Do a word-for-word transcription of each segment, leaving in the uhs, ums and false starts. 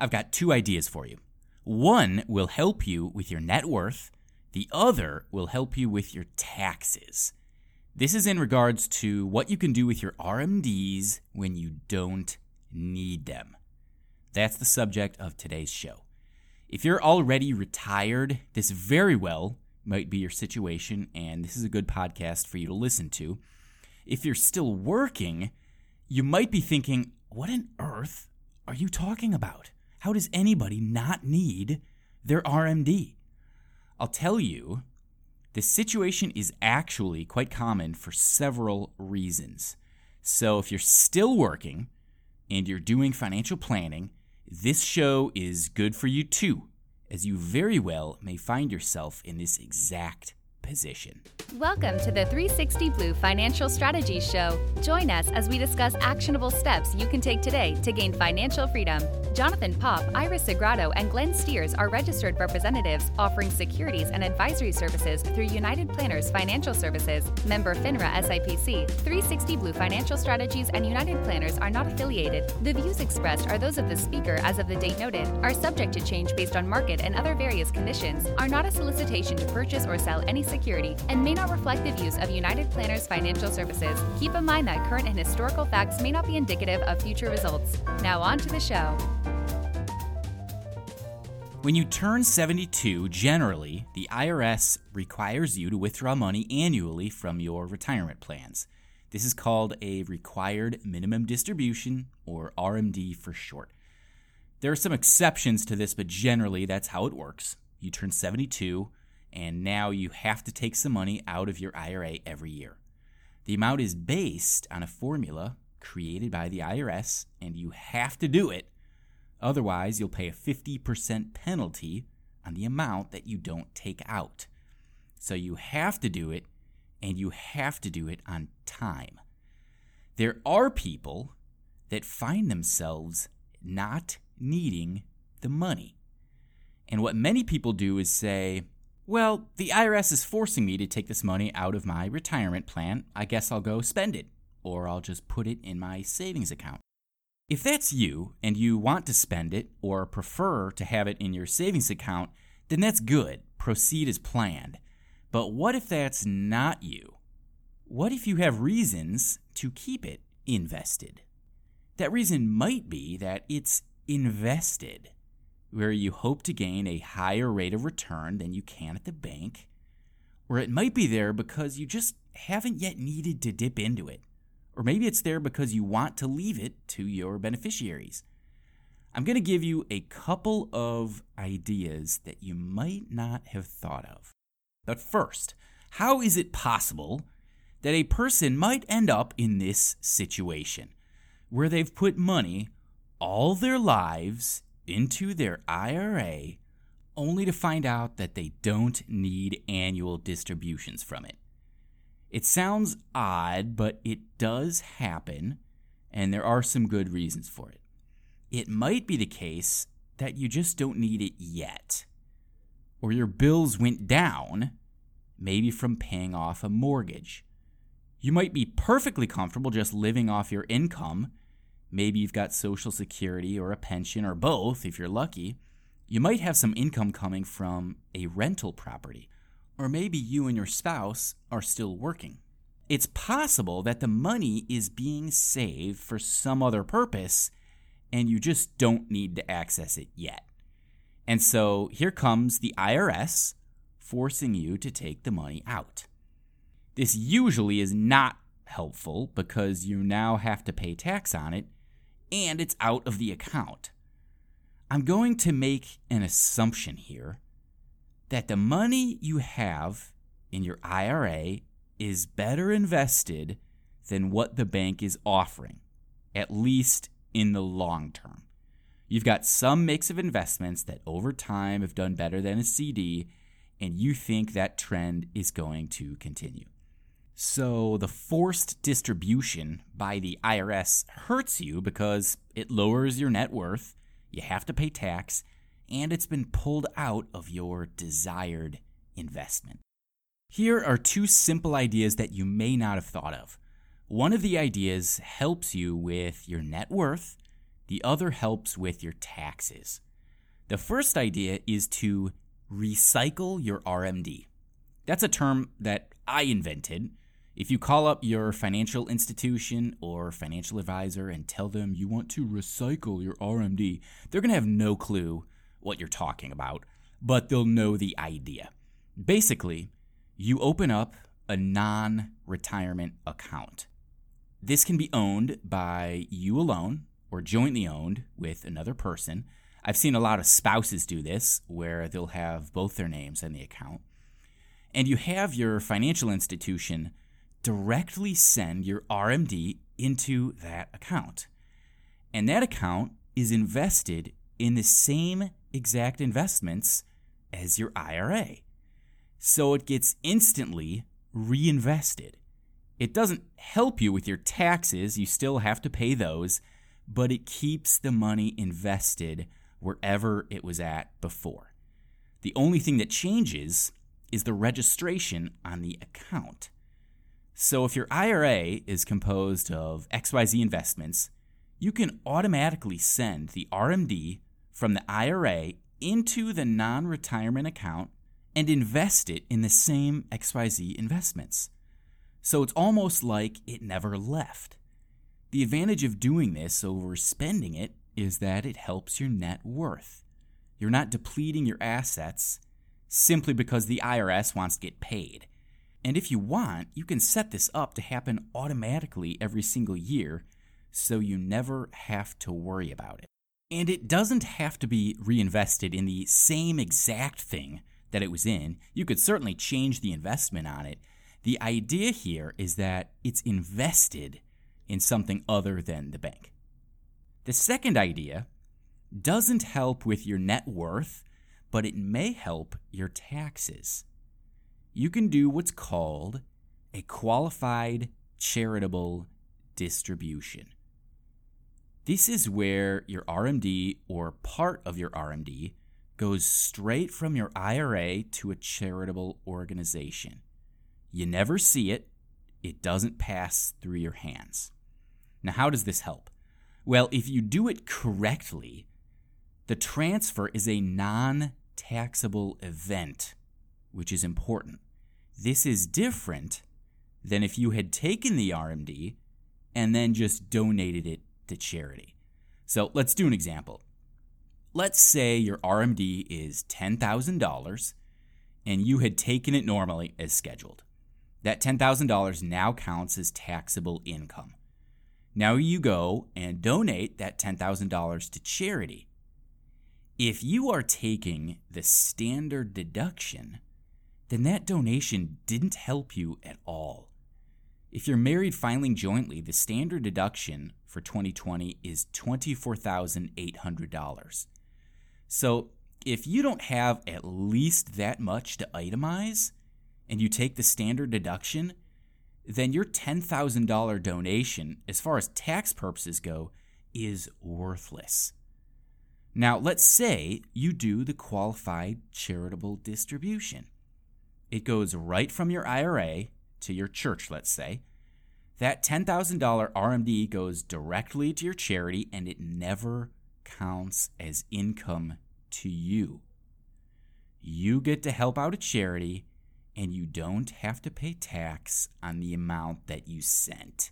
I've got two ideas for you. One will help you with your net worth. The other will help you with your taxes. This is in regards to what you can do with your R M Ds when you don't need them. That's the subject of today's show. If you're already retired, this very well might be your situation, and this is a good podcast for you to listen to. If you're still working, you might be thinking, what on earth are you talking about? How does anybody not need their R M D? I'll tell you, the situation is actually quite common for several reasons. So if you're still working and you're doing financial planning, this show is good for you too, as you very well may find yourself in this exact position. Welcome to the three sixty Blue Financial Strategies Show. Join us as we discuss actionable steps you can take today to gain financial freedom. Jonathan Pop, Iris Sagrado, and Glenn Steers are registered representatives offering securities and advisory services through United Planners Financial Services, member FINRA S I P C. three sixty Blue Financial Strategies and United Planners are not affiliated. The views expressed are those of the speaker as of the date noted, are subject to change based on market and other various conditions, are not a solicitation to purchase or sell any security. Security and may not reflect the views of United Planners Financial Services. Keep in mind that current and historical facts may not be indicative of future results. Now on to the show. When you turn seventy-two, generally, the I R S requires you to withdraw money annually from your retirement plans. This is called a required minimum distribution, or R M D for short. There are some exceptions to this, but generally that's how it works. You turn seventy-two, and now you have to take some money out of your I R A every year. The amount is based on a formula created by the I R S, and you have to do it. Otherwise, you'll pay a fifty percent penalty on the amount that you don't take out. So you have to do it, and you have to do it on time. There are people that find themselves not needing the money. And what many people do is say, well, the I R S is forcing me to take this money out of my retirement plan. I guess I'll go spend it, or I'll just put it in my savings account. If that's you and you want to spend it or prefer to have it in your savings account, then that's good. Proceed as planned. But what if that's not you? What if you have reasons to keep it invested? That reason might be that it's invested, where you hope to gain a higher rate of return than you can at the bank, or it might be there because you just haven't yet needed to dip into it, or maybe it's there because you want to leave it to your beneficiaries. I'm going to give you a couple of ideas that you might not have thought of. But first, how is it possible that a person might end up in this situation, where they've put money all their lives into their I R A only to find out that they don't need annual distributions from it? It sounds odd, but it does happen, and there are some good reasons for it. It might be the case that you just don't need it yet, or your bills went down, maybe from paying off a mortgage. You might be perfectly comfortable just living off your income. Maybe you've got Social Security or a pension or both, if you're lucky. You might have some income coming from a rental property. Or maybe you and your spouse are still working. It's possible that the money is being saved for some other purpose, and you just don't need to access it yet. And so here comes the I R S forcing you to take the money out. This usually is not helpful because you now have to pay tax on it, and it's out of the account. I'm going to make an assumption here that the money you have in your I R A is better invested than what the bank is offering, at least in the long term. You've got some mix of investments that over time have done better than a C D, and you think that trend is going to continue. So the forced distribution by the I R S hurts you because it lowers your net worth, you have to pay tax, and it's been pulled out of your desired investment. Here are two simple ideas that you may not have thought of. One of the ideas helps you with your net worth, The other helps with your taxes. The first idea is to recycle your R M D. That's a term that I invented. If you call up your financial institution or financial advisor and tell them you want to recycle your R M D, they're going to have no clue what you're talking about, but they'll know the idea. Basically, you open up a non-retirement account. This can be owned by you alone or jointly owned with another person. I've seen a lot of spouses do this where they'll have both their names in the account. And you have your financial institution directly send your R M D into that account. And that account is invested in the same exact investments as your I R A. So it gets instantly reinvested. It doesn't help you with your taxes. You still have to pay those, but it keeps the money invested wherever it was at before. The only thing that changes is the registration on the account. So if your I R A is composed of X Y Z investments, you can automatically send the R M D from the I R A into the non-retirement account and invest it in the same X Y Z investments. So it's almost like it never left. The advantage of doing this over spending it is that it helps your net worth. You're not depleting your assets simply because the I R S wants to get paid. And if you want, you can set this up to happen automatically every single year so you never have to worry about it. And it doesn't have to be reinvested in the same exact thing that it was in. You could certainly change the investment on it. The idea here is that it's invested in something other than the bank. The second idea doesn't help with your net worth, but it may help your taxes. You can do what's called a Qualified Charitable Distribution. This is where your R M D or part of your R M D goes straight from your I R A to a charitable organization. You never see it. It doesn't pass through your hands. Now, how does this help? Well, if you do it correctly, the transfer is a non-taxable event, which is important. This is different than if you had taken the R M D and then just donated it to charity. So let's do an example. Let's say your R M D is ten thousand dollars and you had taken it normally as scheduled. That ten thousand dollars now counts as taxable income. Now you go and donate that ten thousand dollars to charity. If you are taking the standard deduction, then that donation didn't help you at all. If you're married filing jointly, the standard deduction for twenty twenty is twenty-four thousand eight hundred dollars. So if you don't have at least that much to itemize, and you take the standard deduction, then your ten thousand dollars donation, as far as tax purposes go, is worthless. Now, let's say you do the Qualified Charitable Distribution. It goes right from your I R A to your church, let's say. That ten thousand dollars R M D goes directly to your charity, and it never counts as income to you. You get to help out a charity, and you don't have to pay tax on the amount that you sent.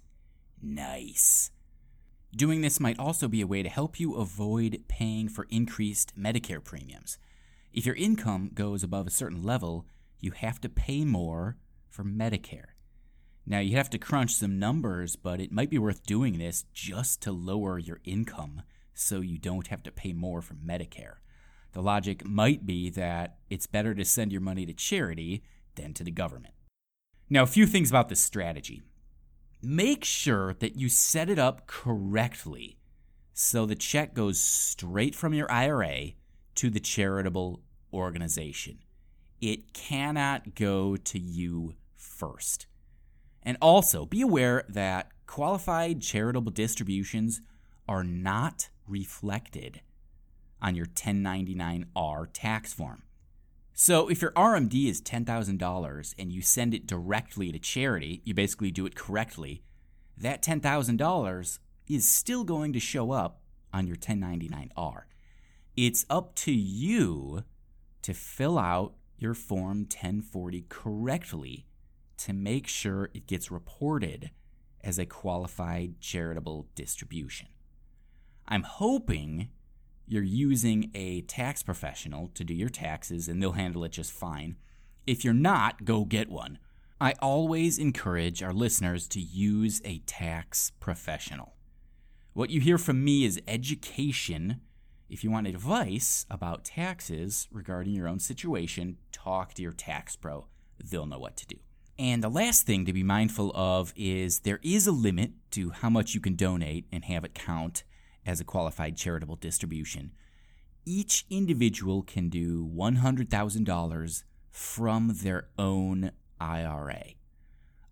Nice. Doing this might also be a way to help you avoid paying for increased Medicare premiums. If your income goes above a certain level, you have to pay more for Medicare. Now, you have to crunch some numbers, but it might be worth doing this just to lower your income so you don't have to pay more for Medicare. The logic might be that it's better to send your money to charity than to the government. Now, a few things about this strategy. Make sure that you set it up correctly so the check goes straight from your I R A to the charitable organization. It cannot go to you first. And also, be aware that Qualified Charitable Distributions are not reflected on your ten ninety-nine R tax form. So if your R M D is ten thousand dollars and you send it directly to charity, you basically do it correctly, that ten thousand dollars is still going to show up on your ten ninety-nine R. It's up to you to fill out your Form ten forty correctly to make sure it gets reported as a Qualified Charitable Distribution. I'm hoping you're using a tax professional to do your taxes, and they'll handle it just fine. If you're not, go get one. I always encourage our listeners to use a tax professional. What you hear from me is education. If you want advice about taxes regarding your own situation, talk to your tax pro. They'll know what to do. And the last thing to be mindful of is there is a limit to how much you can donate and have it count as a Qualified Charitable Distribution. Each individual can do one hundred thousand dollars from their own I R A.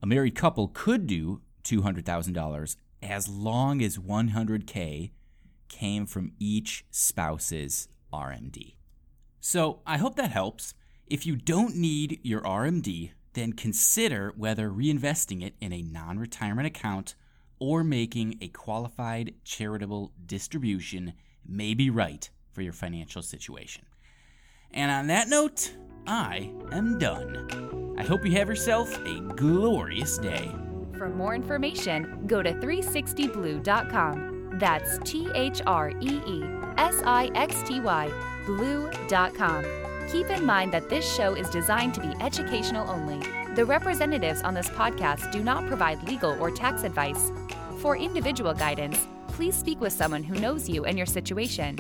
A married couple could do two hundred thousand dollars as long as one hundred thousand dollars came from each spouse's R M D. So I hope that helps. If you don't need your R M D, then consider whether reinvesting it in a non-retirement account or making a Qualified Charitable Distribution may be right for your financial situation. And on that note, I am done. I hope you have yourself a glorious day. For more information, go to three sixty blue dot com. That's T H R E E S I X T Y, blue dot com. Keep in mind that this show is designed to be educational only. The representatives on this podcast do not provide legal or tax advice. For individual guidance, please speak with someone who knows you and your situation.